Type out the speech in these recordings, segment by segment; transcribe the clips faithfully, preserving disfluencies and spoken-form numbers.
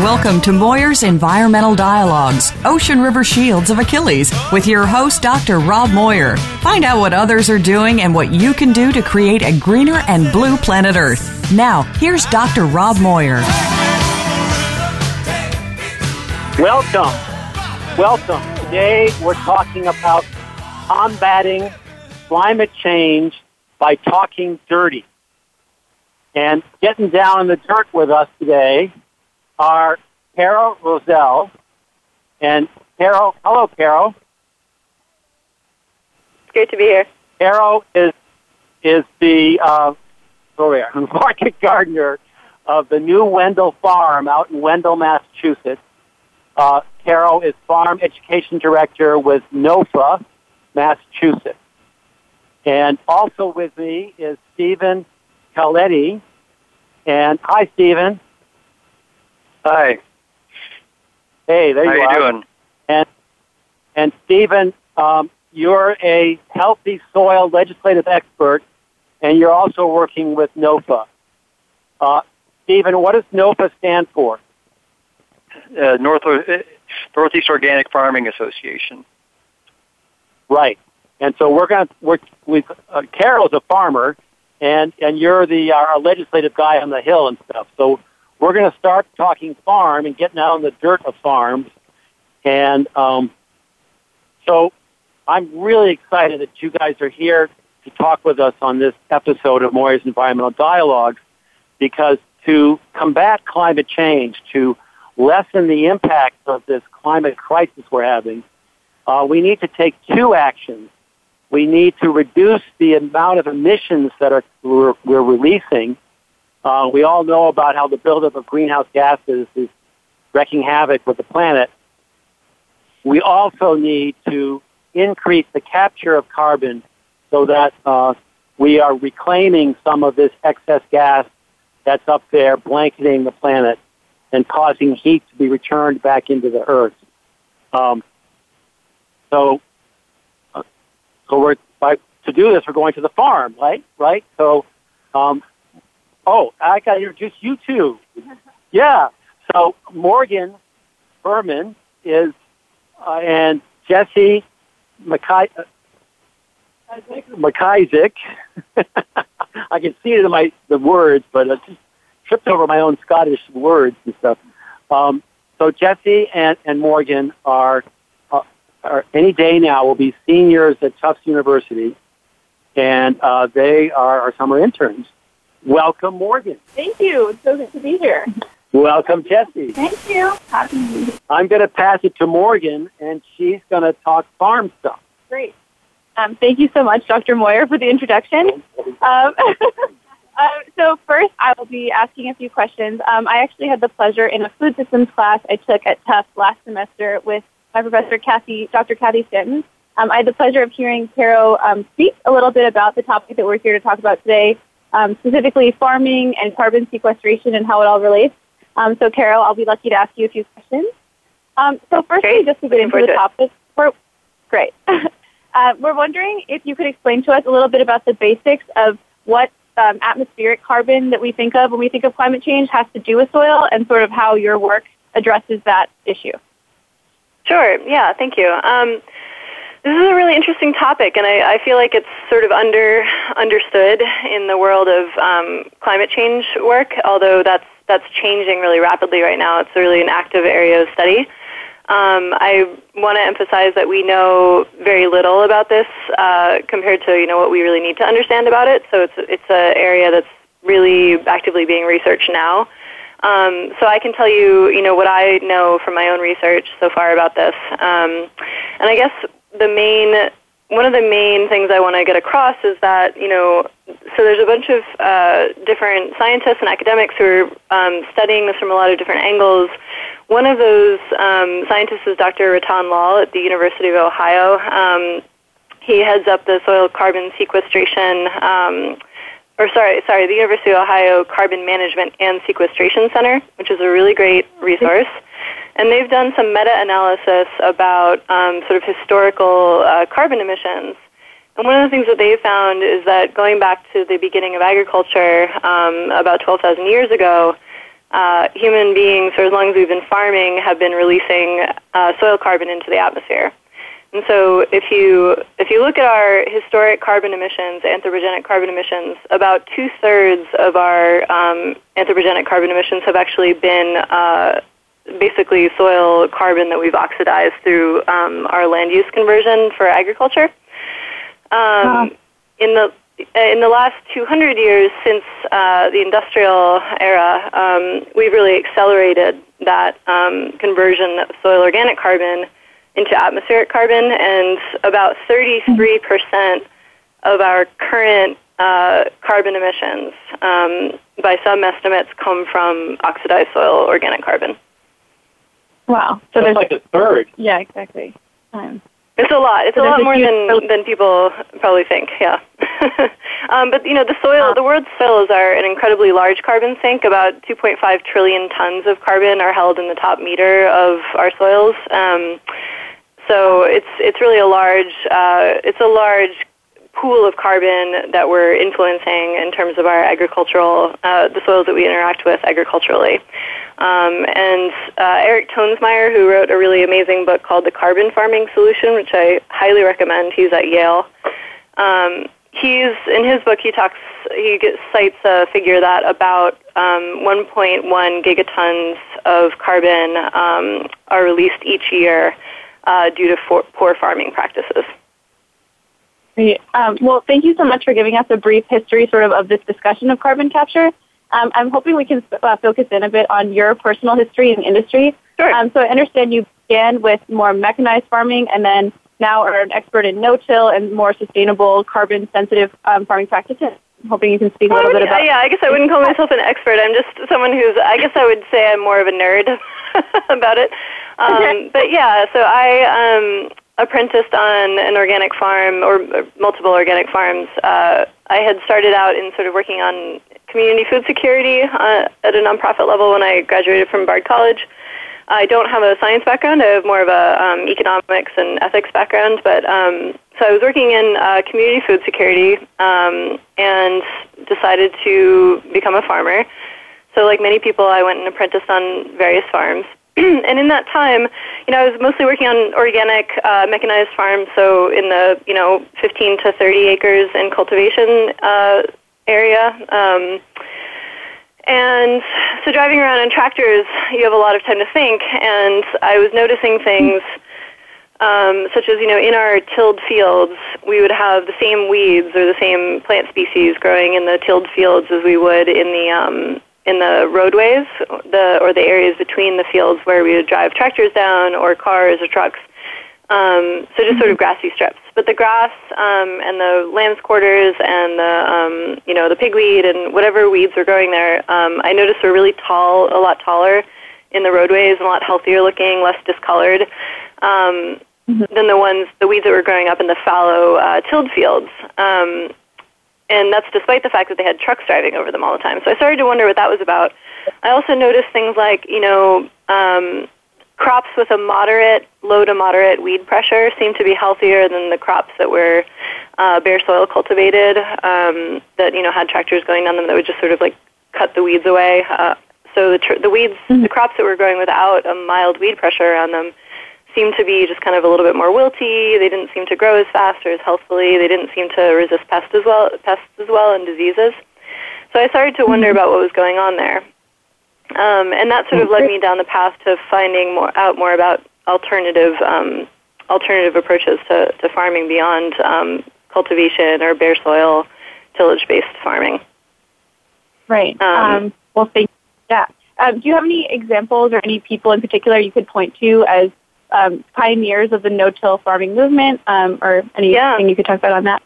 Welcome to Moyer's Environmental Dialogues, Ocean River Shields of Achilles, with your host, Doctor Rob Moyer. Find out what others are doing and what you can do to create a greener and blue planet Earth. Now, here's Doctor Rob Moyer. Welcome. Welcome. Today, we're talking about combating climate change by talking dirty. And getting down in the dirt with us today are Carol Rosell. And Carol, hello, Carol. It's great to be here. Carol is is the uh, oh, yeah, market gardener of the new Wendell Farm out in Wendell, Massachusetts. Uh, Carol is farm education director with NOFA, Massachusetts. And also with me is Stephen Caletti. And hi, Stephen. Hi. Hey, there How you are. How are you doing? And, and Stephen, um, you're a healthy soil legislative expert, and you're also working with NOFA. Uh, Stephen, what does NOFA stand for? Uh, North, uh, Northeast Organic Farming Association. Right. And so we're going to, we're, we've, uh, Carol's a farmer, and, and you're the, our legislative guy on the Hill and stuff. So we're going to start talking farm and getting out in the dirt of farms. And, um, so I'm really excited that you guys are here to talk with us on this episode of Moyer's Environmental Dialogues, because to combat climate change, to lessen the impact of this climate crisis we're having, uh, we need to take two actions. We need to reduce the amount of emissions that are we're, we're releasing. Uh, we all know about how the buildup of greenhouse gases is wreaking havoc with the planet. We also need to increase the capture of carbon so that uh, we are reclaiming some of this excess gas that's up there blanketing the planet and causing heat to be returned back into the Earth. Um, so... So we're by, to do this, we're going to the farm, right? Right. So, um, oh, I got to introduce you two. Yeah. So Morgan Berman is, uh, and Jesse McI- McIsaac. I can see it in my the words, but I just tripped over my own Scottish words and stuff. Um, so Jesse and, and Morgan are. Or any day now, will be seniors at Tufts University, and uh, they are our summer interns. Welcome, Morgan. Thank you. It's so good to be here. Welcome, Jesse. Thank you. Happy to be. I'm going to pass it to Morgan, and she's going to talk farm stuff. Great. Um, thank you so much, Doctor Moyer, for the introduction. Um, uh, so first, I will be asking a few questions. Um, I actually had the pleasure in a food systems class I took at Tufts last semester with my professor, Kathy, Doctor Kathy Stanton. Um, I had the pleasure of hearing Carol um, speak a little bit about the topic that we're here to talk about today, um, specifically farming and carbon sequestration and how it all relates. Um, so, Carol, I'll be lucky to ask you a few questions. Um, so, firstly, great. Just to get into the topic, we're, great. uh, we're wondering if you could explain to us a little bit about the basics of what um, atmospheric carbon that we think of when we think of climate change has to do with soil and sort of how your work addresses that issue. Sure. Yeah, thank you. Um, this is a really interesting topic, and I, I feel like it's sort of under understood in the world of um, climate change work, although that's that's changing really rapidly right now. It's really an active area of study. Um, I want to emphasize that we know very little about this uh, compared to you know what we really need to understand about it. So it's it's an area that's really actively being researched now. Um, so I can tell you, you know, what I know from my own research so far about this. Um, and I guess the main, one of the main things I want to get across is that, you know, so there's a bunch of uh, different scientists and academics who are um, studying this from a lot of different angles. One of those um, scientists is Doctor Ratan Lal at the University of Ohio. Um, he heads up the soil carbon sequestration um Or sorry, sorry, the University of Ohio Carbon Management and Sequestration Center, which is a really great resource. And they've done some meta-analysis about um, sort of historical uh, carbon emissions. And one of the things that they found is that going back to the beginning of agriculture um, about twelve thousand years ago, uh, human beings, for as long as we've been farming, have been releasing uh, soil carbon into the atmosphere. And so if you if you look at our historic carbon emissions, anthropogenic carbon emissions, about two-thirds of our um, anthropogenic carbon emissions have actually been uh, basically soil carbon that we've oxidized through um, our land use conversion for agriculture. Um, wow. In the in the last two hundred years since uh, the industrial era, um, we've really accelerated that um, conversion of soil organic carbon into atmospheric carbon, and about thirty-three percent of our current uh, carbon emissions, um, by some estimates, come from oxidized soil organic carbon. Wow. So that's like a third. Yeah, exactly. Um, it's a lot. It's so a lot more a than, than people probably think, yeah. um, but, you know, the soil, the world's soils are an incredibly large carbon sink. About two point five trillion tons of carbon are held in the top meter of our soils. Um, So it's it's really a large uh, it's a large pool of carbon that we're influencing in terms of our agricultural uh, the soils that we interact with agriculturally. Um, and uh, Eric Toensmeier, who wrote a really amazing book called The Carbon Farming Solution, which I highly recommend. He's at Yale. Um, he's in his book he talks he gets, cites a figure that about um, one point one gigatons of carbon um, are released each year. Uh, due to for, poor farming practices. Great. Um, well, thank you so much for giving us a brief history sort of of this discussion of carbon capture. Um, I'm hoping we can uh, focus in a bit on your personal history and industry. Sure. Um, so I understand you began with more mechanized farming and then now are an expert in no-till and more sustainable carbon-sensitive um, farming practices. I'm hoping you can speak a little bit about it. Yeah, I guess I wouldn't call myself an expert. I'm just someone who's, I guess I would say I'm more of a nerd about it. Um, okay. But yeah, so I um, apprenticed on an organic farm or multiple organic farms. Uh, I had started out in sort of working on community food security uh, at a nonprofit level when I graduated from Bard College. I don't have a science background. I have more of a um, economics and ethics background. But um, so I was working in uh, community food security um, and decided to become a farmer. So like many people, I went and apprenticed on various farms. And in that time, you know, I was mostly working on organic uh, mechanized farms. So in the, you know, fifteen to thirty acres in cultivation uh, area. Um And so driving around on tractors, you have a lot of time to think, and I was noticing things um, such as, you know, in our tilled fields, we would have the same weeds or the same plant species growing in the tilled fields as we would in the um, in the roadways the or the areas between the fields where we would drive tractors down or cars or trucks. Um, so just sort of grassy strips, but the grass um, and the lamb's quarters and the um, you know the pigweed and whatever weeds were growing there, um, I noticed were really tall, a lot taller in the roadways, and a lot healthier looking, less discolored um, mm-hmm. than the ones the weeds that were growing up in the fallow uh, tilled fields. Um, and that's despite the fact that they had trucks driving over them all the time. So I started to wonder what that was about. I also noticed things like you know. Um, Crops with a moderate, low to moderate weed pressure seem to be healthier than the crops that were uh, bare soil cultivated, um, that, you know, had tractors going down them that would just sort of, like, cut the weeds away. Uh, so the, tr- the weeds, mm-hmm. the crops that were growing without a mild weed pressure around them seemed to be just kind of a little bit more wilty. They didn't seem to grow as fast or as healthfully. They didn't seem to resist pests as well, pests as well and diseases. So I started to wonder mm-hmm. about what was going on there. Um, and that sort of led me down the path to finding more, out more about alternative um, alternative approaches to, to farming beyond um, cultivation or bare soil tillage-based farming. Right. Um, um, well, thank you. Yeah. Um, do you have any examples or any people in particular you could point to as um, pioneers of the no-till farming movement um, or anything yeah. you could talk about on that?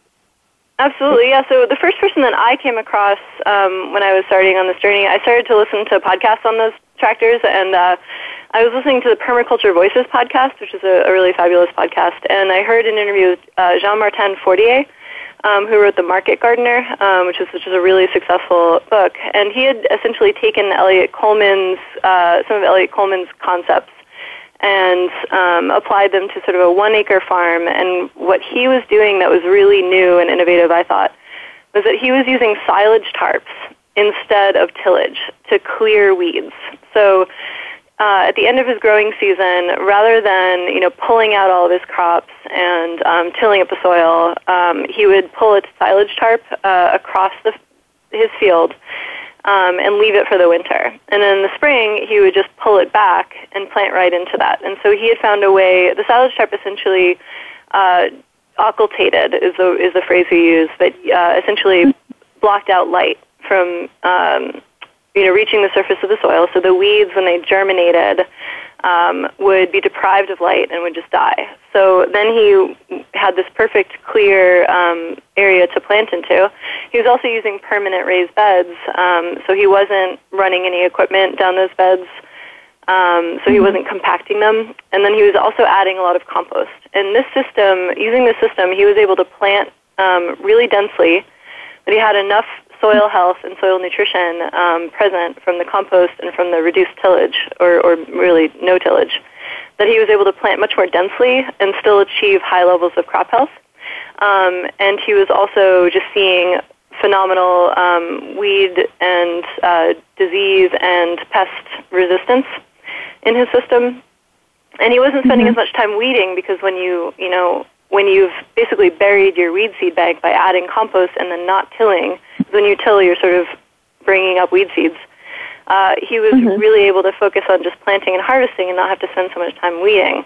Absolutely, yeah. So the first person that I came across um, when I was starting on this journey, I started to listen to podcasts on those tractors, and uh, I was listening to the Permaculture Voices podcast, which is a, a really fabulous podcast, and I heard an interview with uh, Jean-Martin Fortier, um, who wrote The Market Gardener, um, which is which is a really successful book, and he had essentially taken Eliot Coleman's, uh, some of Eliot Coleman's concepts and um, applied them to sort of a one-acre farm. And what he was doing that was really new and innovative, I thought, was that he was using silage tarps instead of tillage. to clear weeds. So uh, at the end of his growing season, rather than you know pulling out all of his crops and um, tilling up the soil, um, he would pull a silage tarp uh, across the, his field um, and leave it for the winter. And then in the spring, he would just pull it back and plant right into that. And so he had found a way. The silage tarp essentially uh, occultated is the is the phrase we use, but uh, essentially blocked out light from um, you know reaching the surface of the soil. So the weeds, when they germinated, um, would be deprived of light and would just die. So then he had this perfect clear um, area to plant into. He was also using permanent raised beds, um, so he wasn't running any equipment down those beds. Um, so he wasn't compacting them. And then he was also adding a lot of compost. And this system, using this system, he was able to plant um, really densely, but he had enough soil health and soil nutrition um, present from the compost and from the reduced tillage, or, or really no tillage, that he was able to plant much more densely and still achieve high levels of crop health. Um, and he was also just seeing phenomenal um, weed and uh, disease and pest resistance in his system. And he wasn't spending mm-hmm. as much time weeding, because when you, you know, when you've basically buried your weed seed bank by adding compost and then not tilling, when you till, you're sort of bringing up weed seeds. Uh, he was mm-hmm. really able to focus on just planting and harvesting and not have to spend so much time weeding.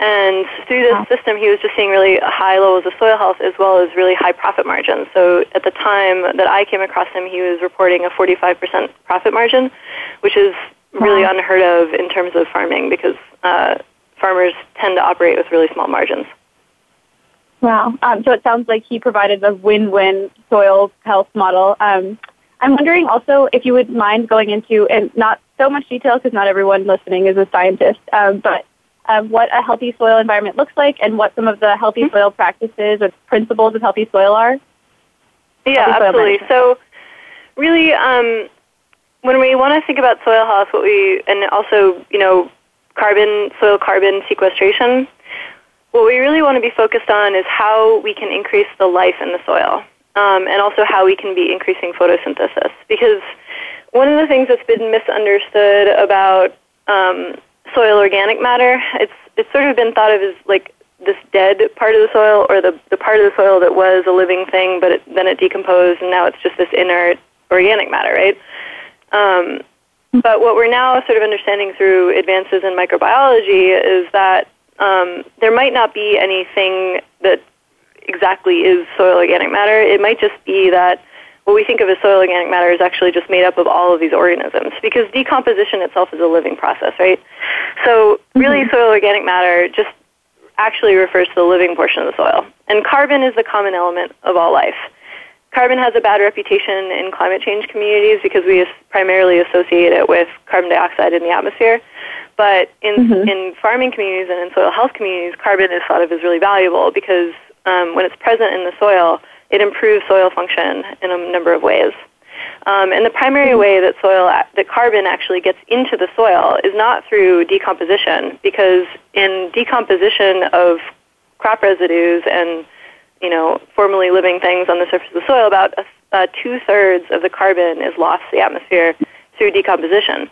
And through this wow. system, he was just seeing really high levels of soil health as well as really high profit margins. So at the time that I came across him, he was reporting a forty-five percent profit margin, which is really wow. unheard of in terms of farming, because uh, farmers tend to operate with really small margins. Wow. Um, so it sounds like he provided a win-win soil health model. Um, I'm wondering also if you would mind going into, and not so much detail because not everyone listening is a scientist, um, but of what a healthy soil environment looks like and what some of the healthy soil practices or principles of healthy soil are? Yeah, healthy absolutely. So really, um, when we want to think about soil health, what we, and also, you know, carbon, soil carbon sequestration, what we really want to be focused on is how we can increase the life in the soil, um, and also how we can be increasing photosynthesis. Because one of the things that's been misunderstood about um, soil organic matter, it's it's sort of been thought of as like this dead part of the soil, or the, the part of the soil that was a living thing, but it, then it decomposed, and now it's just this inert organic matter, right? Um, but what we're now sort of understanding through advances in microbiology is that um, there might not be anything that exactly is soil organic matter. It might just be that what we think of as soil organic matter is actually just made up of all of these organisms, because decomposition itself is a living process, right? So really mm-hmm. soil organic matter just actually refers to the living portion of the soil. And carbon is the common element of all life. Carbon has a bad reputation in climate change communities because we primarily associate it with carbon dioxide in the atmosphere. But in, mm-hmm. in farming communities and in soil health communities, carbon is thought of as really valuable because um, when it's present in the soil, it improves soil function in a number of ways. Um, and the primary way that soil, that carbon actually gets into the soil is not through decomposition, because in decomposition of crop residues and, you know, formerly living things on the surface of the soil, about a, uh, two-thirds of the carbon is lost to the atmosphere through decomposition.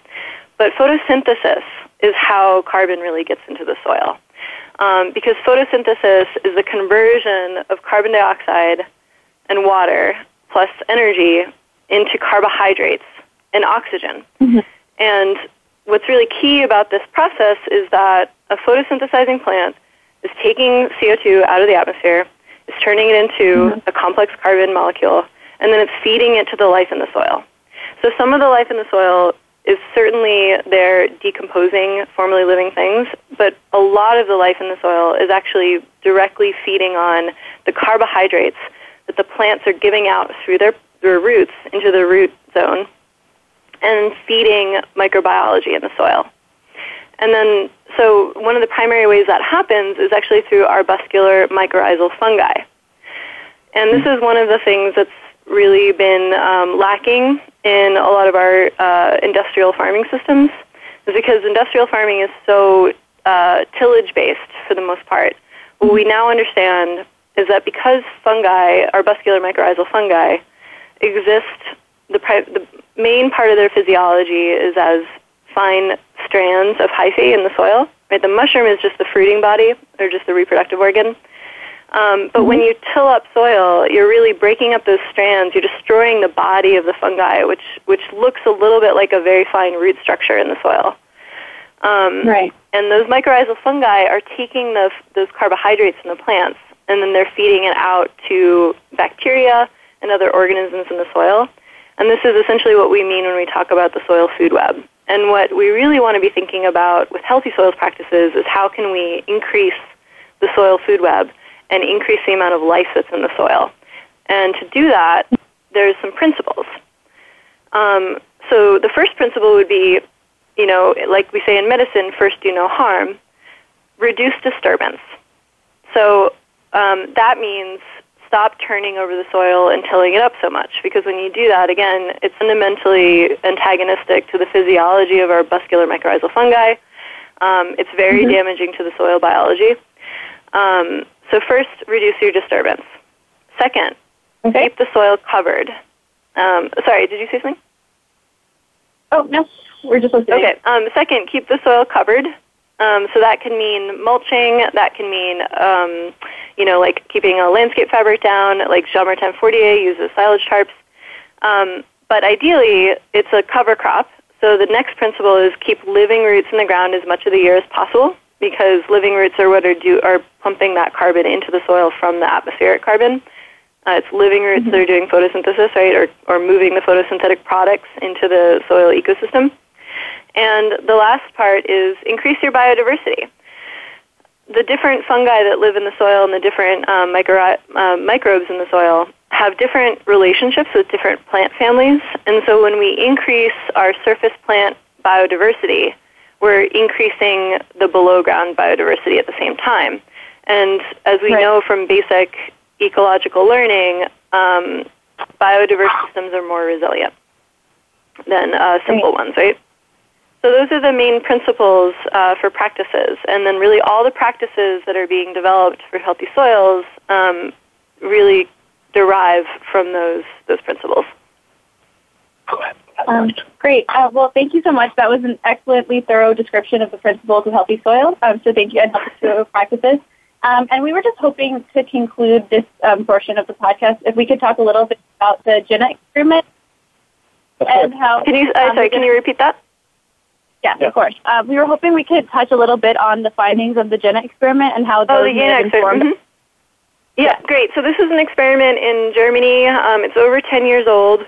But photosynthesis is how carbon really gets into the soil, um, because photosynthesis is the conversion of carbon dioxide and water plus energy into carbohydrates and oxygen. Mm-hmm. And what's really key about this process is that a photosynthesizing plant is taking C O two out of the atmosphere, is turning it into mm-hmm. a complex carbon molecule, and then it's feeding it to the life in the soil. So some of the life in the soil is certainly there decomposing formerly living things, but a lot of the life in the soil is actually directly feeding on the carbohydrates that the plants are giving out through their, their roots into the root zone and feeding microbiology in the soil. And then, so one of the primary ways that happens is actually through arbuscular mycorrhizal fungi. And this is one of the things that's really been um, lacking in a lot of our uh, industrial farming systems, is because industrial farming is so uh, tillage-based for the most part. What we now understand is that because fungi, arbuscular mycorrhizal fungi, exist the, pri- the main part of their physiology is as fine strands of hyphae in the soil. Right? The mushroom is just the fruiting body, or just the reproductive organ. Um, but mm-hmm. when you till up soil, you're really breaking up those strands. You're destroying the body of the fungi, which which looks a little bit like a very fine root structure in the soil. Um, right. And those mycorrhizal fungi are taking the, those carbohydrates from the plants, and then they're feeding it out to bacteria and other organisms in the soil. And this is essentially what we mean when we talk about the soil food web. And what we really want to be thinking about with healthy soils practices is how can we increase the soil food web and increase the amount of life that's in the soil. And to do that, there's some principles. Um, so the first principle would be, you know, like we say in medicine, first do no harm, reduce disturbance. So um, that means stop turning over the soil and tilling it up so much, because when you do that, again, it's fundamentally antagonistic to the physiology of our vascular mycorrhizal fungi. Um, it's very mm-hmm. damaging to the soil biology. Um, so first, reduce your disturbance. Second, okay. keep the soil covered. Um, sorry, did you say something? Oh, no, we're just listening. Okay, um, second, keep the soil covered. Um, so that can mean mulching, that can mean, um, you know, like keeping a landscape fabric down, like Jean-Martin Fortier uses silage tarps. Um, but ideally, it's a cover crop. So the next principle is keep living roots in the ground as much of the year as possible, because living roots are what are, do, are pumping that carbon into the soil from the atmospheric carbon. Uh, it's living roots mm-hmm. that are doing photosynthesis, right, or, or moving the photosynthetic products into the soil ecosystem. And the last part is increase your biodiversity. The different fungi that live in the soil and the different um, micro- uh, microbes in the soil have different relationships with different plant families. And so when we increase our surface plant biodiversity, we're increasing the below-ground biodiversity at the same time. And as we right. know from basic ecological learning, um, biodiverse systems are more resilient than uh, simple right. ones, right? So those are the main principles uh, for practices, and then really all the practices that are being developed for healthy soils um, really derive from those those principles. Um, great. Uh, well, thank you so much. That was an excellently thorough description of the principles of healthy soils. Um, so thank you, and healthy soil practices. Um, and we were just hoping to conclude this um, portion of the podcast if we could talk a little bit about the Jena experiment and how. Can you? Uh, sorry, can you repeat that? Yeah, yeah, of course. Uh, we were hoping we could touch a little bit on the findings of the Jena experiment and how those oh, the Jena experiment. Mm-hmm. Yeah, yeah, great. So this is an experiment in Germany. Um, it's over ten years old.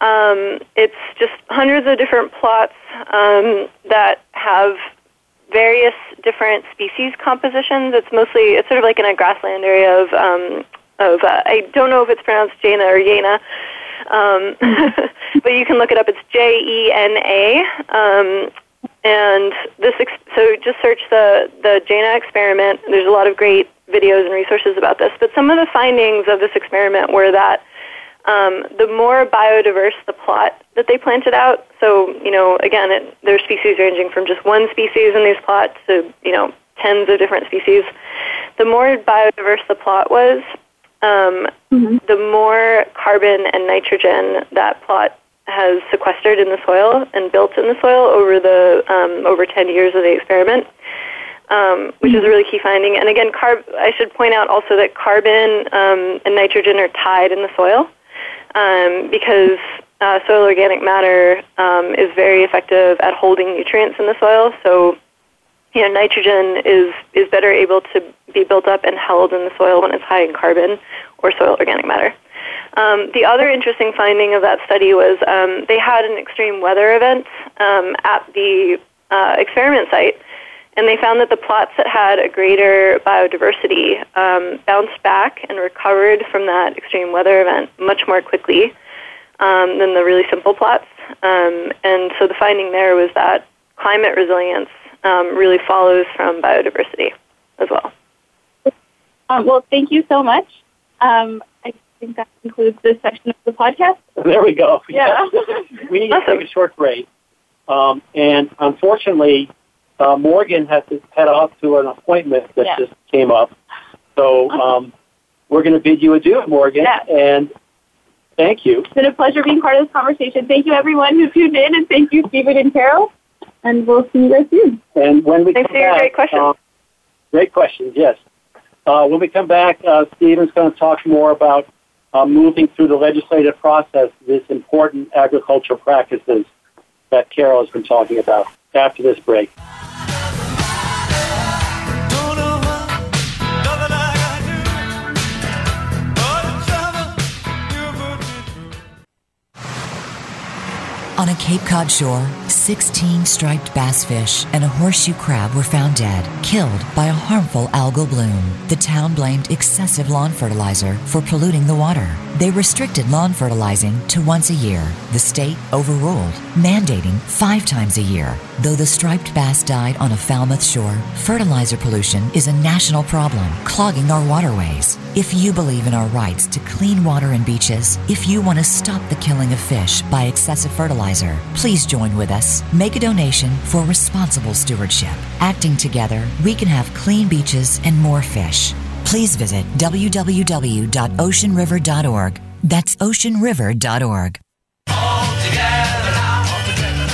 Um, it's just hundreds of different plots um, that have various different species compositions. It's mostly, it's sort of like in a grassland area of, um, of uh, I don't know if it's pronounced Jena or Jena. Um, but you can look it up. It's J E N A. Um, And this, ex- so just search the, the Jena experiment. There's a lot of great videos and resources about this. But some of the findings of this experiment were that um, the more biodiverse the plot that they planted out, so, you know, again, it, their species ranging from just one species in these plots to, you know, tens of different species, the more biodiverse the plot was, um, mm-hmm. the more carbon and nitrogen that plot has sequestered in the soil and built in the soil over the um, over ten years of the experiment, um, which mm-hmm. is a really key finding. And again, carb- I should point out also that carbon um, and nitrogen are tied in the soil um, because uh, soil organic matter um, is very effective at holding nutrients in the soil. So, you know, nitrogen is, is better able to be built up and held in the soil when it's high in carbon or soil organic matter. Um, the other interesting finding of that study was um, they had an extreme weather event um, at the uh, experiment site, and they found that the plots that had a greater biodiversity um, bounced back and recovered from that extreme weather event much more quickly um, than the really simple plots. Um, and so the finding there was that climate resilience um, really follows from biodiversity as well. Um, well, thank you so much. Um, I- I think that concludes this section of the podcast. There we go. Yeah. We need to awesome. take a short break. Um, and unfortunately, uh, Morgan has to head off to an appointment that yeah. just came up. So um, we're going to bid you adieu, Morgan. Yeah. And Thank you. It's been a pleasure being part of this conversation. Thank you, everyone who tuned in, and thank you, Stephen and Carol. And we'll see you guys soon. And when we Thanks come for your back, great questions. Uh, great questions, yes. Uh, when we come back, uh, Stephen's going to talk more about uh, moving through the legislative process these important agricultural practices that Carol has been talking about after this break. On a Cape Cod shore, sixteen striped bass fish and a horseshoe crab were found dead, killed by a harmful algal bloom. The town blamed excessive lawn fertilizer for polluting the water. They restricted lawn fertilizing to once a year. The state overruled, mandating five times a year. Though the striped bass died on a Falmouth shore, fertilizer pollution is a national problem, clogging our waterways. If you believe in our rights to clean water and beaches, if you want to stop the killing of fish by excessive fertilizer, please join with us. Make a donation for responsible stewardship. Acting together, we can have clean beaches and more fish. Please visit w w w dot ocean river dot org. That's ocean river dot org.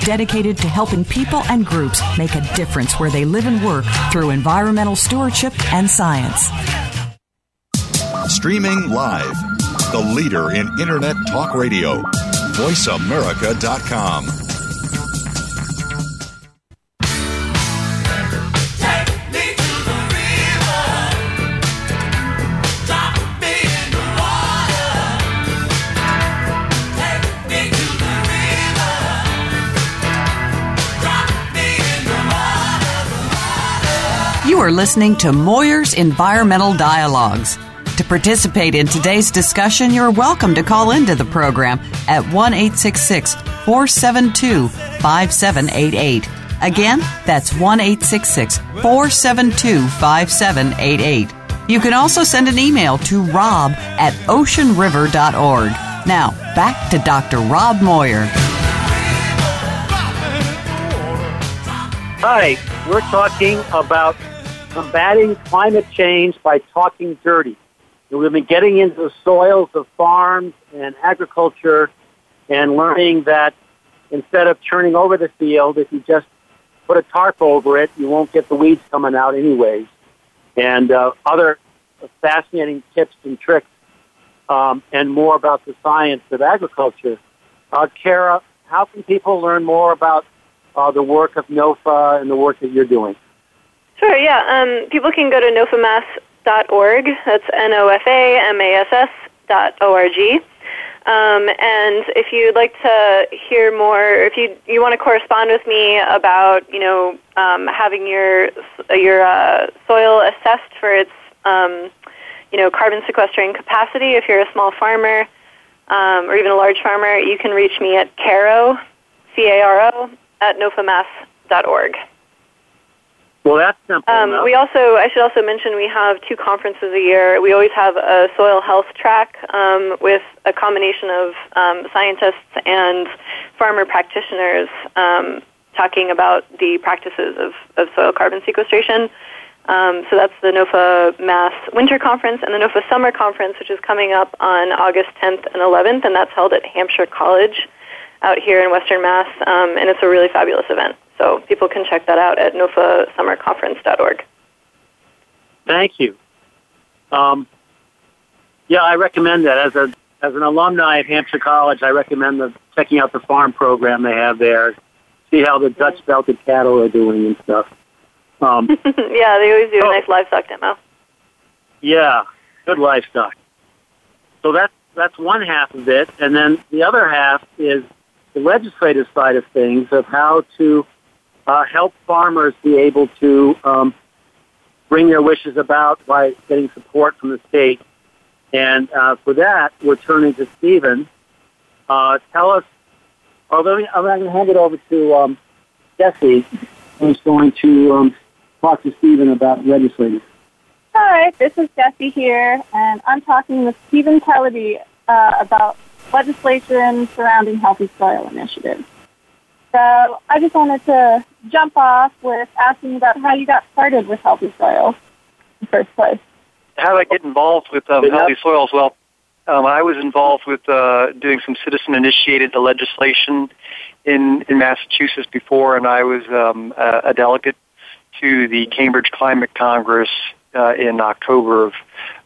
dedicated to helping people and groups make a difference where they live and work through environmental stewardship and science. Streaming live, the leader in Internet talk radio, voice america dot com. You are listening to Moyer's Environmental Dialogues. To participate in today's discussion, you're welcome to call into the program at one eight six six, four seven two, five seven eight eight. Again, that's one eight six six, four seven two, five seven eight eight. You can also send an email to rob at ocean river dot org. Now, back to Doctor Rob Moyer. Hi, we're talking about combating climate change by talking dirty. And we've been getting into the soils of farms and agriculture and learning that instead of turning over the field, if you just put a tarp over it, you won't get the weeds coming out anyways. And uh, other fascinating tips and tricks um, and more about the science of agriculture. Uh, Kara, how can people learn more about uh, the work of NOFA and the work that you're doing? Sure, yeah. Um, people can go to nofa mass dot org. That's N O F A M A S S dot O R G. Um, and if you'd like to hear more, if you you want to correspond with me about, you know, um, having your your uh, soil assessed for its, um, you know, carbon sequestering capacity, if you're a small farmer um, or even a large farmer, you can reach me at caro, C A R O, at nofa mass dot org. Well, that's simple um, we also, I should also mention, we have two conferences a year. We always have a soil health track um, with a combination of um, scientists and farmer practitioners um, talking about the practices of, of soil carbon sequestration. Um, so that's the NOFA Mass Winter Conference and the NOFA Summer Conference, which is coming up on August tenth and eleventh, and that's held at Hampshire College out here in Western Mass, um, and it's a really fabulous event. So people can check that out at nofa summer conference dot org. Thank you. Um, yeah, I recommend that. As a as an alumni of Hampshire College, I recommend the, checking out the farm program they have there. See how the Dutch-belted cattle are doing and stuff. Um, yeah, they always do so, a nice livestock demo. Yeah, good livestock. So that's, that's one half of it. And then the other half is the legislative side of things, of how to uh, help farmers be able to um, bring their wishes about by getting support from the state. And uh, for that, we're turning to Stephen. Uh, tell us, although I'm going to hand it over to um, Jesse, who's going to um, talk to Stephen about legislators. Hi, this is Jesse here, and I'm talking with Stephen Pellady uh, about legislation surrounding healthy soil initiatives. So I just wanted to jump off with asking about how you got started with healthy soil in the first place. How did I get involved with um, healthy soils? Well, um, I was involved with uh, doing some citizen-initiated legislation in, in Massachusetts before, and I was um, a, a delegate to the Cambridge Climate Congress uh, in October of,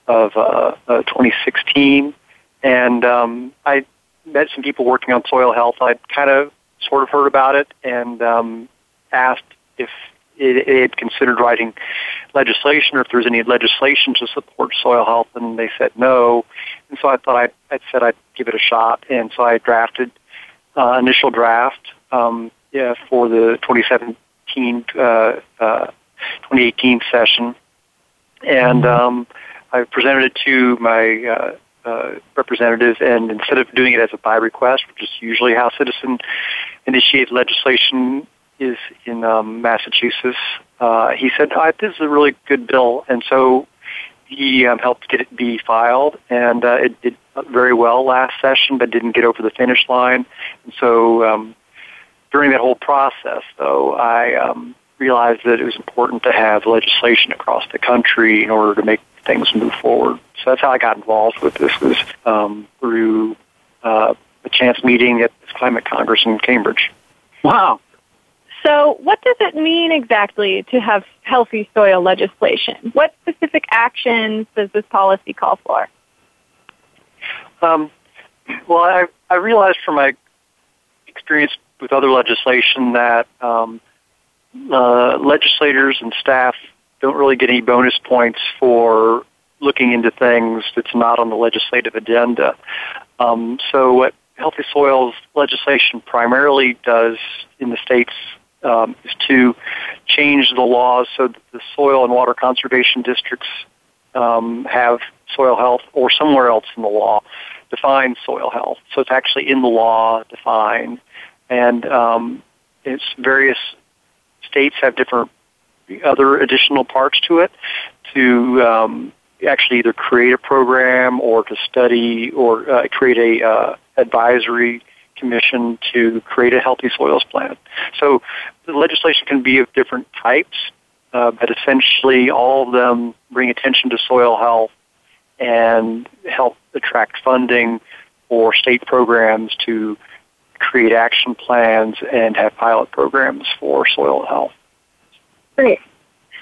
of uh, uh, twenty sixteen. And um, I met some people working on soil health. I'd kind of sort of heard about it and um, asked if it, it had considered writing legislation or if there was any legislation to support soil health, and they said no. And so I thought I'd, I'd said I'd give it a shot, and so I drafted uh, initial draft um, yeah, for the twenty seventeen uh, uh, twenty eighteen session, and um, I presented it to my uh, Uh, representative, and instead of doing it as a by request, which is usually how citizen-initiated legislation is in um, Massachusetts, uh, he said, oh, this is a really good bill, and so he um, helped get it be filed, and uh, it did very well last session, but didn't get over the finish line, and so um, during that whole process, though, I um, realized that it was important to have legislation across the country in order to make things move forward. So that's how I got involved with this, was um, through uh, a chance meeting at this Climate Congress in Cambridge. Wow. So what does it mean exactly to have healthy soil legislation? What specific actions does this policy call for? Um, well, I, I realized from my experience with other legislation that um, uh, legislators and staff don't really get any bonus points for looking into things that's not on the legislative agenda. Um, so what healthy soils legislation primarily does in the states um, is to change the laws so that the soil and water conservation districts um, have soil health, or somewhere else in the law define soil health. So it's actually in the law defined. And um, it's various states have different other additional parts to it to um, actually either create a program or to study or uh, create a uh, advisory commission to create a healthy soils plan. So the legislation can be of different types, uh, but essentially all of them bring attention to soil health and help attract funding for state programs to create action plans and have pilot programs for soil health. Great.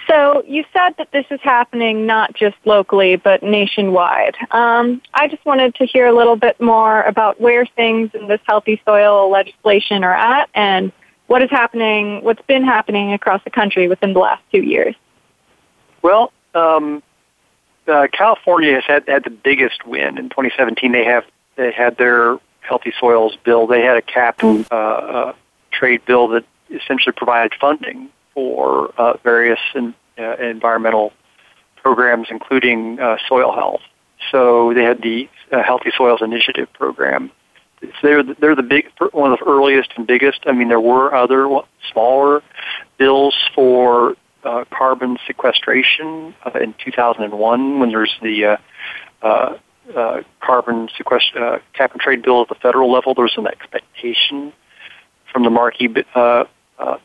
So you said that this is happening not just locally, but nationwide. Um, I just wanted to hear a little bit more about where things in this healthy soil legislation are at and what is happening, what's been happening across the country within the last two years. Well, um, uh, California has had, had the biggest win. In twenty seventeen, they have they had their healthy soils bill. They had a cap mm-hmm. uh, uh, trade bill that essentially provided funding for uh, various in, uh, environmental programs, including uh, soil health. So they had the uh, Healthy Soils Initiative program. So they're the, they're the big one of the earliest and biggest. I mean, there were other smaller bills for uh, carbon sequestration uh, in two thousand one, when there's the uh, uh, uh, carbon sequestration uh, cap and trade bill at the federal level. There was an expectation from the marquee Uh, uh,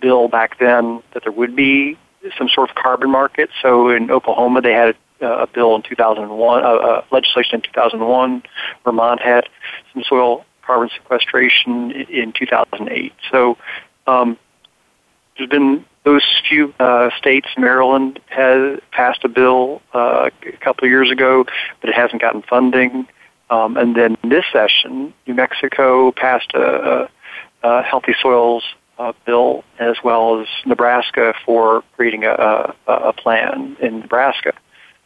bill back then that there would be some sort of carbon market. So in Oklahoma, they had a, a bill in two thousand one, uh, uh, legislation in two thousand one. Vermont had some soil carbon sequestration in two thousand eight. So um, there's been those few uh, states. Maryland has passed a bill uh, a couple of years ago, but it hasn't gotten funding. Um, and then in this session, New Mexico passed a, a, a healthy soils uh, bill, as well as Nebraska for creating a, a, a plan in Nebraska.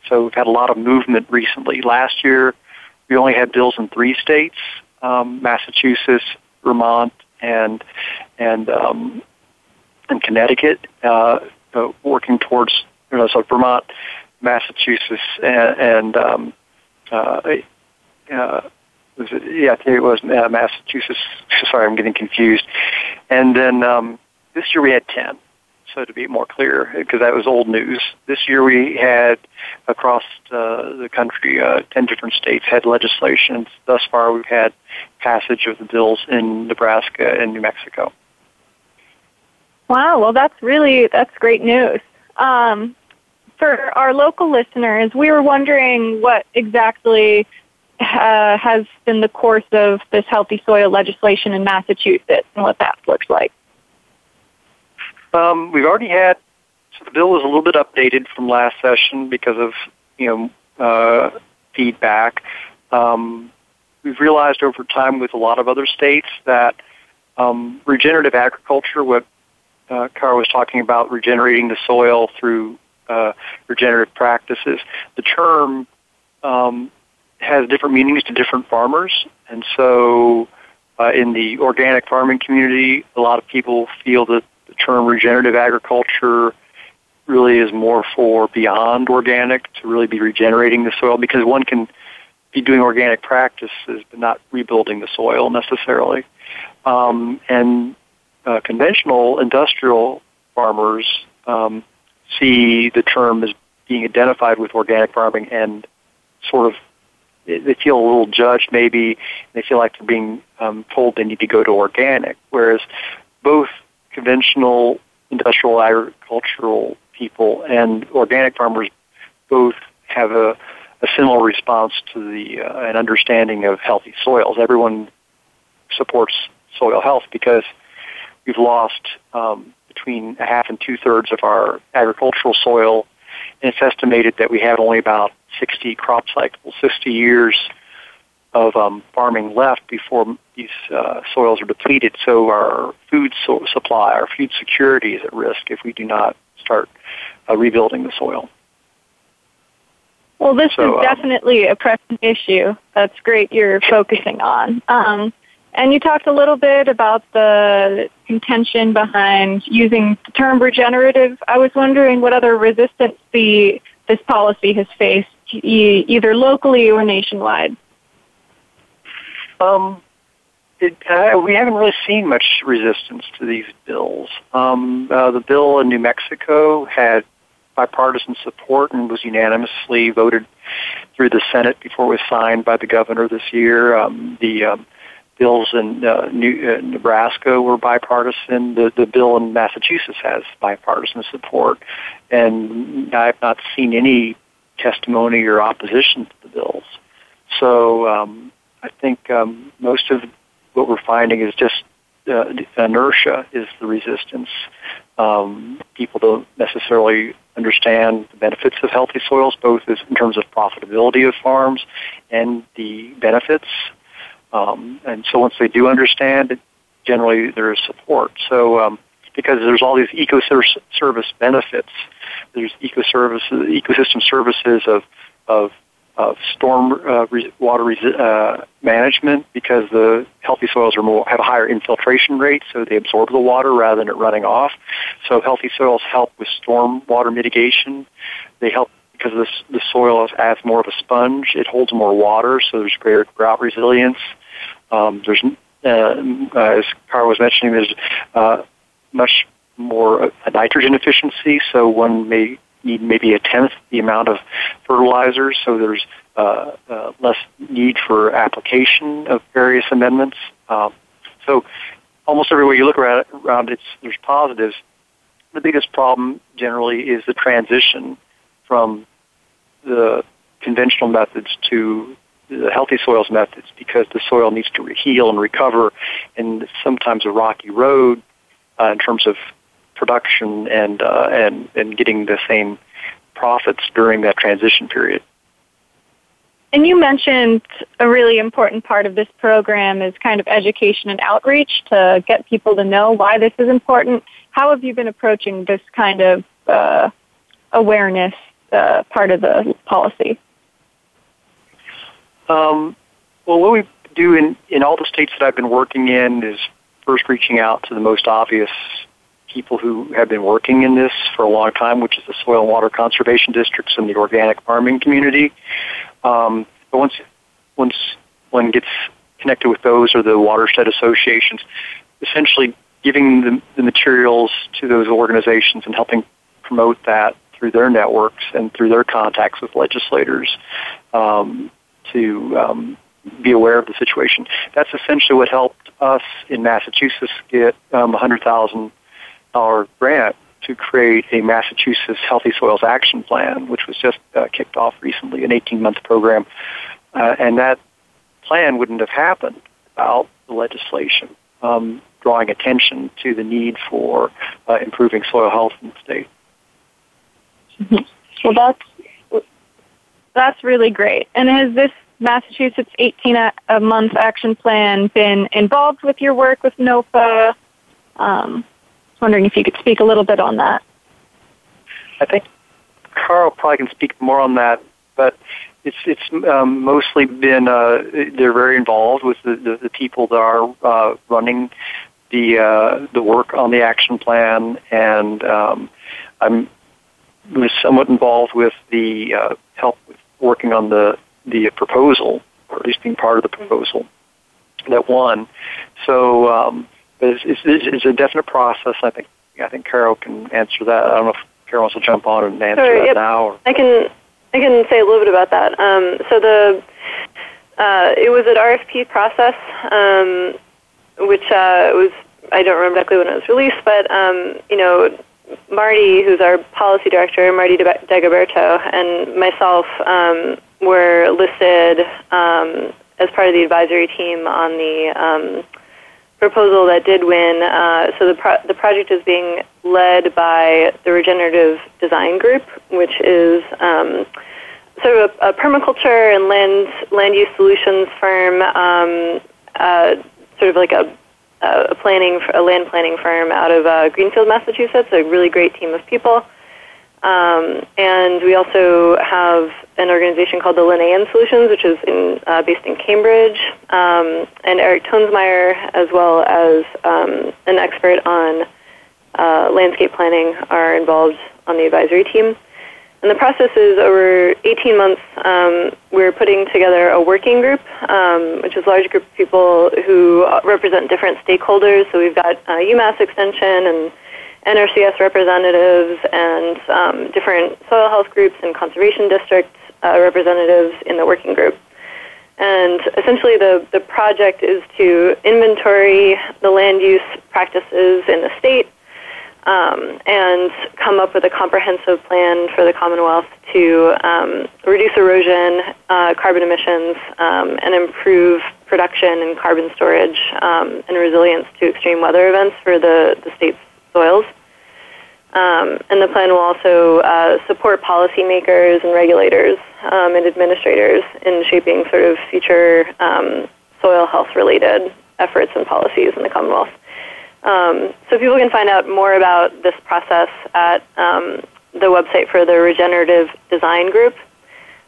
So we've had a lot of movement recently. Last year, we only had bills in three states, um, Massachusetts, Vermont, and and um, and Connecticut, uh, uh, working towards, you know, so Vermont, Massachusetts, and, and um, uh, uh, was it, yeah, I think it was uh, Massachusetts. Sorry, I'm getting confused. And then um, this year we had ten. So to be more clear, because that was old news, this year we had across uh, the country, uh, ten different states had legislation. Thus far, we've had passage of the bills in Nebraska and New Mexico. Wow, well, that's really, that's great news. Um, for our local listeners, we were wondering what exactly uh, has been the course of this healthy soil legislation in Massachusetts and what that looks like. Um, we've already had, so the bill was a little bit updated from last session because of, you know, uh, feedback. Um, we've realized over time with a lot of other states that um, regenerative agriculture, what uh, Cara was talking about, regenerating the soil through uh, regenerative practices, the term um, has different meanings to different farmers, and so uh, in the organic farming community, a lot of people feel that the term regenerative agriculture really is more for beyond organic, to really be regenerating the soil, because one can be doing organic practices but not rebuilding the soil necessarily. Um, and uh, conventional industrial farmers um, see the term as being identified with organic farming, and sort of they feel a little judged maybe, and they feel like they're being um, told they need to go to organic, whereas both conventional industrial agricultural people and organic farmers both have a, a similar response to the uh, an understanding of healthy soils. Everyone supports soil health because we've lost um, between a half and two-thirds of our agricultural soil, and it's estimated that we have only about sixty crop cycles, sixty years of um, farming left before these uh, soils are depleted. So our food so- supply, our food security is at risk if we do not start uh, rebuilding the soil. Well, this so, is definitely um, a pressing issue. That's great you're focusing on. Um, and you talked a little bit about the intention behind using the term regenerative. I was wondering what other resistance the this policy has faced, e- either locally or nationwide. Um, it, uh, we haven't really seen much resistance to these bills. Um, uh, the bill in New Mexico had bipartisan support and was unanimously voted through the Senate before it was signed by the governor this year. Um, the um, bills in uh, New, uh, Nebraska were bipartisan. The, the bill in Massachusetts has bipartisan support, and I've not seen any testimony or opposition to the bills. So Um, I think um, most of what we're finding is just uh, inertia is the resistance. Um, people don't necessarily understand the benefits of healthy soils, both as, in terms of profitability of farms and the benefits. Um, and so once they do understand, generally there is support. So um, because there's all these eco-service benefits, there's ecoservices, ecosystem services of of of storm uh, re- water re- uh, management, because the healthy soils are more, have a higher infiltration rate, so they absorb the water rather than it running off. So healthy soils help with storm water mitigation. They help because the, the soil adds more of a sponge. It holds more water, so there's greater drought resilience. Um, there's, uh, uh, as Cara was mentioning, there's uh, much more a nitrogen efficiency, so one may need maybe a tenth the amount of fertilizers, so there's uh, uh, less need for application of various amendments. Um, so almost everywhere you look around, around it's, there's positives. The biggest problem generally is the transition from the conventional methods to the healthy soils methods, because the soil needs to heal and recover, and it's sometimes a rocky road uh, in terms of production and uh, and and getting the same profits during that transition period. And you mentioned a really important part of this program is kind of education and outreach to get people to know why this is important. How have you been approaching this kind of uh, awareness uh, part of the policy? Um, well, what we do in, in all the states that I've been working in is first reaching out to the most obvious people who have been working in this for a long time, which is the soil and water conservation districts and the organic farming community. Um, but once once one gets connected with those or the watershed associations, essentially giving the, the materials to those organizations and helping promote that through their networks and through their contacts with legislators um, to um, be aware of the situation. That's essentially what helped us in Massachusetts get um, one hundred thousand dollars grant to create a Massachusetts Healthy Soils Action Plan, which was just uh, kicked off recently, an eighteen-month program. Uh, and that plan wouldn't have happened without the legislation um, drawing attention to the need for uh, improving soil health in the state. Mm-hmm. Well, that's, that's really great. And has this Massachusetts eighteen-month action plan been involved with your work with NOFA? Um wondering if you could speak a little bit on that. I think Carl probably can speak more on that, but it's it's um, mostly been, uh, they're very involved with the, the, the people that are uh, running the uh, the work on the action plan, and um, I'm was somewhat involved with the uh, help with working on the, the proposal, or at least being part of the proposal that won. So, um But it's, it's, it's a definite process. I think I think Carol can answer that. I don't know if Carol wants to jump on and answer sure, that yep. now. Or... I can I can say a little bit about that. Um, so the uh, it was an R F P process, um, which uh, was I don't remember exactly when it was released, but um, you know Marty, who's our policy director, Marty Dagoberto, and myself um, were listed um, as part of the advisory team on the. Um, proposal that did win. Uh, so the pro- the project is being led by the Regenerative Design Group, which is um, sort of a, a permaculture and land land use solutions firm, um, uh, sort of like a a planning a land planning firm out of uh, Greenfield, Massachusetts. A really great team of people, um, and we also have an organization called the Linnean Solutions, which is in, uh, based in Cambridge, um, and Eric Toensmeier, as well as um, an expert on uh, landscape planning, are involved on the advisory team. And the process is over eighteen months. Um, we're putting together a working group, um, which is a large group of people who represent different stakeholders. So we've got uh, UMass Extension and N R C S representatives and um, different soil health groups and conservation districts. Uh, representatives in the working group. And essentially the, the project is to inventory the land use practices in the state um, and come up with a comprehensive plan for the Commonwealth to um, reduce erosion, uh, carbon emissions, um, and improve production and carbon storage um, and resilience to extreme weather events for the, the state's soils. Um, and the plan will also uh, support policymakers and regulators um, and administrators in shaping sort of future um, soil health-related efforts and policies in the Commonwealth. Um, so people can find out more about this process at um, the website for the Regenerative Design Group.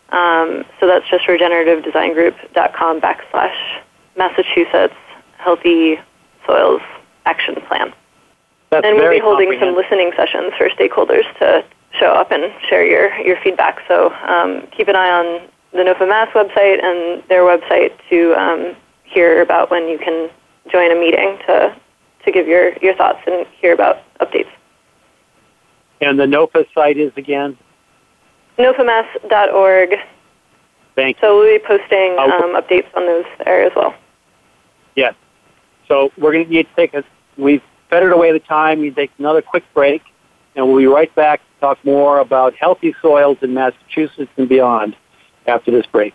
Um, so that's just regenerative design group dot com backslash Massachusetts Healthy Soils Action Plan. That's and we'll be holding some listening sessions for stakeholders to show up and share your, your feedback. So um, keep an eye on the NOFA Mass website and their website to um, hear about when you can join a meeting to to give your, your thoughts and hear about updates. And the NOFA site is again? N O F A mass dot org. Thank you. So we'll be posting um, updates on those there as well. Yes. So we're going to need to take a... We've fettered away the time. You take another quick break, and we'll be right back to talk more about healthy soils in Massachusetts and beyond after this break.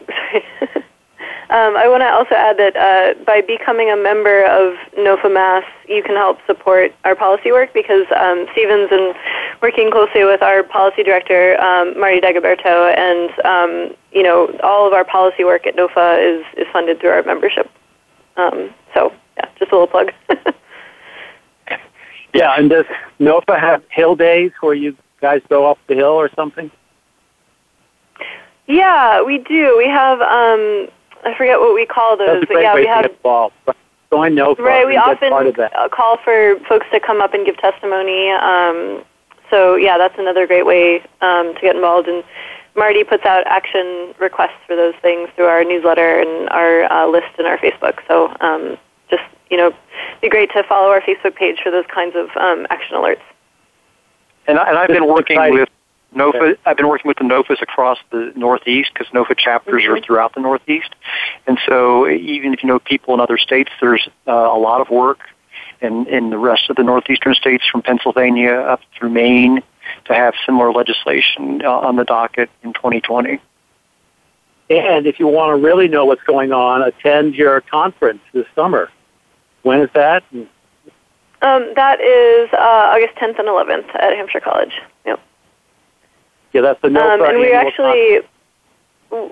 sorry. Um, I want to also add that uh, by becoming a member of NOFA Mass, you can help support our policy work because um, Stephen's been working closely with our policy director, um, Marty Dagoberto, and um, you know all of our policy work at NOFA is, is funded through our membership. Um, so, yeah, just a little plug. Yeah, and does NOFA have hill days where you guys go up the hill or something? Yeah, we do. We have, um, I forget what we call those. That's a great but yeah, way we have, to get involved. Join NOFA. Right, we often part of that. Call for folks to come up and give testimony. Um, so, yeah, that's another great way um, to get involved. And Marty puts out action requests for those things through our newsletter and our uh, list and our Facebook. So, um, just, you know, it'd be great to follow our Facebook page for those kinds of um, action alerts. And, I, and I've been working with NOFA. I've been working with the NOFAs across the Northeast because NOFA chapters mm-hmm. are throughout the Northeast. And so even if you know people in other states, there's uh, a lot of work in, in the rest of the Northeastern states from Pennsylvania up through Maine to have similar legislation uh, on the docket in twenty twenty. And if you want to really know what's going on, attend your conference this summer. When is that? Um, that is uh, August tenth and eleventh at Hampshire College. Yep. Yeah, that's the NOFA. Um, and we actually,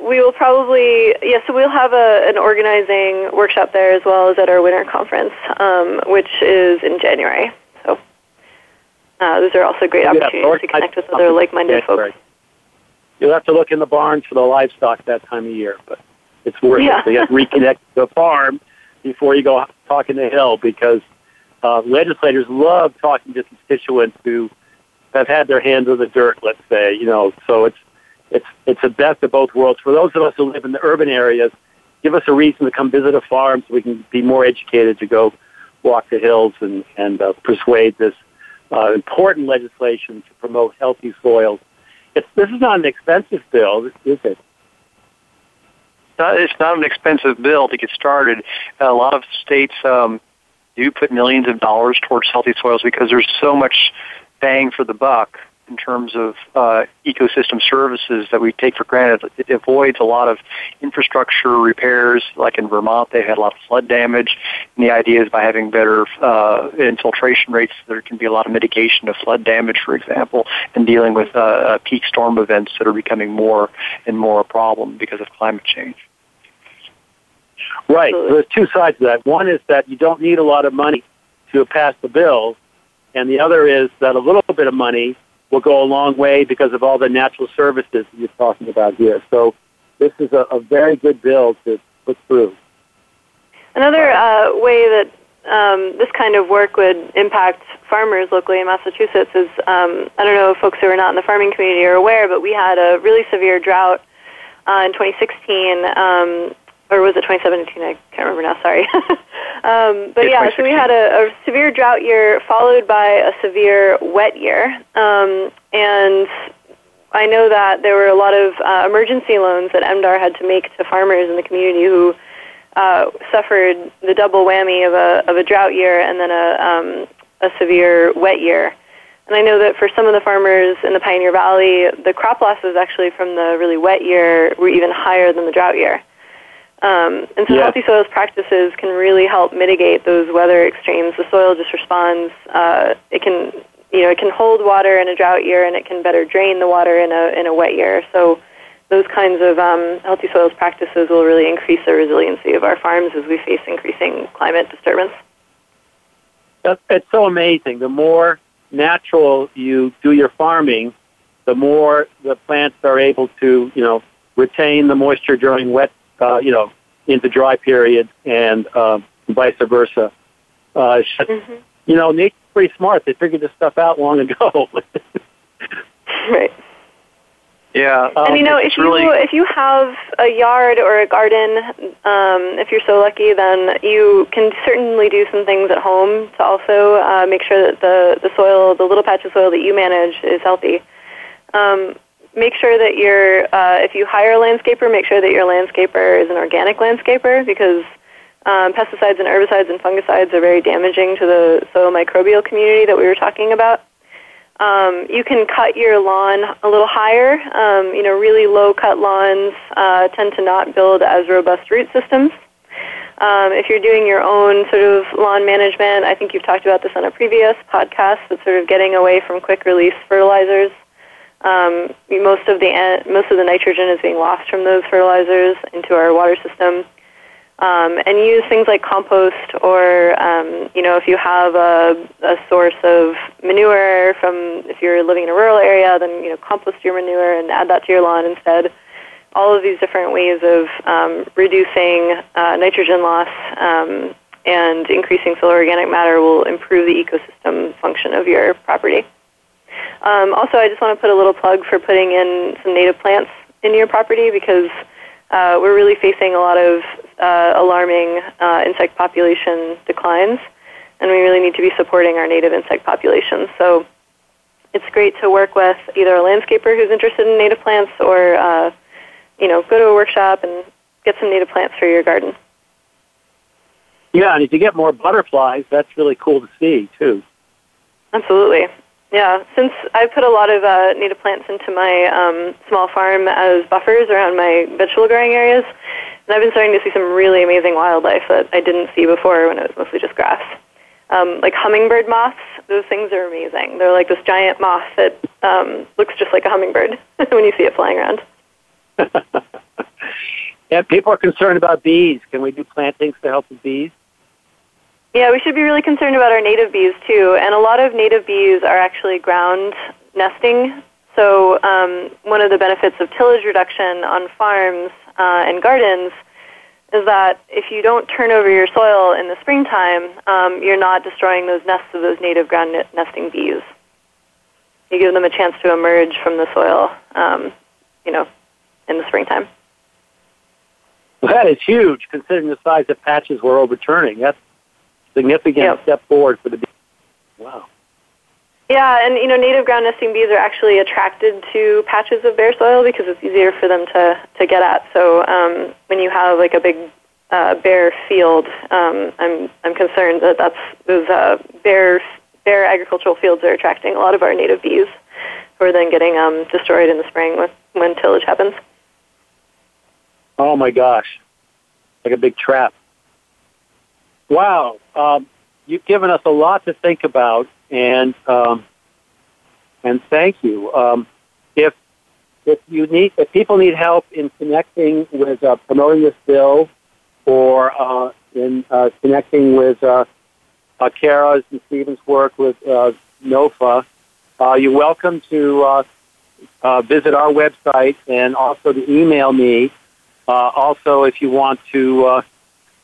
we will probably, yes, yeah, so we'll have a, an organizing workshop there as well as at our winter conference, um, which is in January. So uh, those are also great yeah, opportunities to connect with other like-minded folks. Right. You'll have to look in the barns for the livestock that time of year, but it's worth yeah. it. So you have to reconnect to the farm before you go talking to Hill because uh, legislators love talking to constituents who have had their hands in the dirt, let's say, you know, so it's it's it's the best of both worlds. For those of us who live in the urban areas, give us a reason to come visit a farm so we can be more educated to go walk the hills and, and uh, persuade this uh, important legislation to promote healthy soils. It's, this is not an expensive bill, is it? It's not an expensive bill to get started. A lot of states um, do put millions of dollars towards healthy soils because there's so much bang for the buck in terms of uh, ecosystem services that we take for granted. It avoids a lot of infrastructure repairs. Like in Vermont, they've had a lot of flood damage. And the idea is by having better uh, infiltration rates, there can be a lot of mitigation of flood damage, for example, and dealing with uh, peak storm events that are becoming more and more a problem because of climate change. Right. So there's two sides to that. One is that you don't need a lot of money to pass the bill, and the other is that a little bit of money will go a long way because of all the natural services you're talking about here. So this is a, a very good bill to put through. Another uh, way that um, this kind of work would impact farmers locally in Massachusetts is, um, I don't know if folks who are not in the farming community are aware, but we had a really severe drought uh, in twenty sixteen, um, or was it twenty seventeen? I can't remember now, sorry. Um, but yeah, so we had a, a severe drought year followed by a severe wet year. Um, and I know that there were a lot of uh, emergency loans that M D A R had to make to farmers in the community who uh, suffered the double whammy of a, of a drought year and then a, um, a severe wet year. And I know that for some of the farmers in the Pioneer Valley, the crop losses actually from the really wet year were even higher than the drought year. Um, and so yeah. healthy soils practices can really help mitigate those weather extremes. The soil just responds. Uh, it can, you know, it can hold water in a drought year, and it can better drain the water in a in a wet year. So those kinds of um, healthy soils practices will really increase the resiliency of our farms as we face increasing climate disturbance. That's, it's so amazing. The more natural you do your farming, the more the plants are able to, you know, retain the moisture during wet. Uh, you know, into dry periods and uh, vice versa. Uh, mm-hmm. You know, nature's pretty smart. They figured this stuff out long ago. Right. Yeah. Um, and you know, if really... you if you have a yard or a garden, um, if you're so lucky, then you can certainly do some things at home to also uh, make sure that the, the soil, the little patch of soil that you manage is healthy. Um Make sure that you're, uh, if you hire a landscaper, make sure that your landscaper is an organic landscaper because um, pesticides and herbicides and fungicides are very damaging to the soil microbial community that we were talking about. Um, you can cut your lawn a little higher. Um, you know, really low-cut lawns uh, tend to not build as robust root systems. Um, if you're doing your own sort of lawn management, I think you've talked about this on a previous podcast, but sort of getting away from quick-release fertilizers. Um, most of the most of the nitrogen is being lost from those fertilizers into our water system. Um, and use things like compost, or um, you know, if you have a, a source of manure from, if you're living in a rural area, then you know, compost your manure and add that to your lawn instead. All of these different ways of um, reducing uh, nitrogen loss um, and increasing soil organic matter will improve the ecosystem function of your property. Um, also, I just want to put a little plug for putting in some native plants in your property, because uh, we're really facing a lot of Uh, alarming uh, insect population declines, and we really need to be supporting our native insect population. So it's great to work with either a landscaper who's interested in native plants, or uh, you know, go to a workshop and get some native plants for your garden. Yeah, and if you get more butterflies, that's really cool to see too. Absolutely. Yeah, since I put a lot of uh, native plants into my um, small farm as buffers around my vegetable growing areas, and I've been starting to see some really amazing wildlife that I didn't see before when it was mostly just grass. Um, like hummingbird moths, those things are amazing. They're like this giant moth that um, looks just like a hummingbird when you see it flying around. Yeah, people are concerned about bees. Can we do plantings to help with bees? Yeah, we should be really concerned about our native bees, too. And a lot of native bees are actually ground nesting. So um, one of the benefits of tillage reduction on farms uh, and gardens is that if you don't turn over your soil in the springtime, um, you're not destroying those nests of those native ground nesting bees. You give them a chance to emerge from the soil, um, you know, in the springtime. Well, that is huge, considering the size of patches we're overturning. That's significant yep. step forward for the bees. Wow. Yeah, and you know, native ground nesting bees are actually attracted to patches of bare soil because it's easier for them to, to get at. So um, when you have like a big uh, bare field, um, I'm I'm concerned that that's those uh, bare bare agricultural fields are attracting a lot of our native bees, who are then getting um, destroyed in the spring when, when tillage happens. Oh my gosh, like a big trap. Wow, um, you've given us a lot to think about, and um, and thank you. Um, if if you need if people need help in connecting with uh, promoting this bill, or uh, in uh, connecting with uh, uh, Kara's and Stephen's work with uh, NOFA, uh, you're welcome to uh, uh, visit our website, and also to email me. Uh, also, if you want to uh,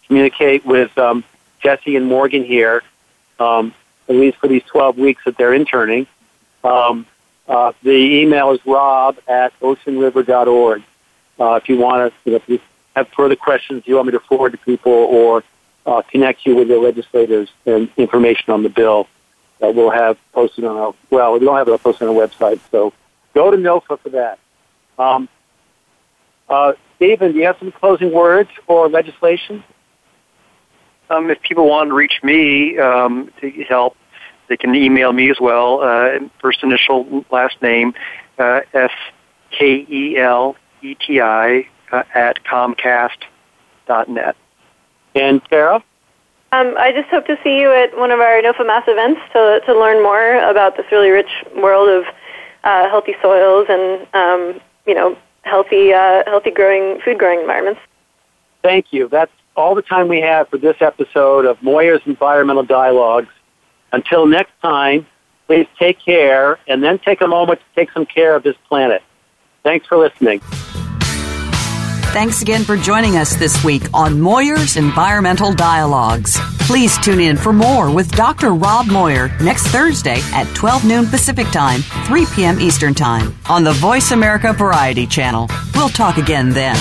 communicate with um, Jesse and Morgan here, um, at least for these twelve weeks that they're interning. Um, uh, the email is rob at ocean river dot org. Uh, if you want to, you know, if you have further questions you want me to forward to people, or uh, connect you with your legislators and information on the bill that we'll have posted on our, well, we don't have it posted on our website, so go to NOFA for that. Um, uh, Stephen, do you have some closing words for legislation? Um, if people want to reach me um, to help, they can email me as well. Uh, first initial, last name, uh, S K E L E T I uh, at comcast dot net. And Tara? Um, I just hope to see you at one of our NOFA Mass events to to learn more about this really rich world of uh, healthy soils and um, you know healthy uh, healthy growing food growing environments. Thank you. That's all the time we have for this episode of Moyer's Environmental Dialogues. Until next time, please take care, and then take a moment to take some care of this planet. Thanks for listening. Thanks again for joining us this week on Moyer's Environmental Dialogues. Please tune in for more with Doctor Rob Moyer next Thursday at twelve noon Pacific Time, three p.m. Eastern Time on the Voice America Variety Channel. We'll talk again then.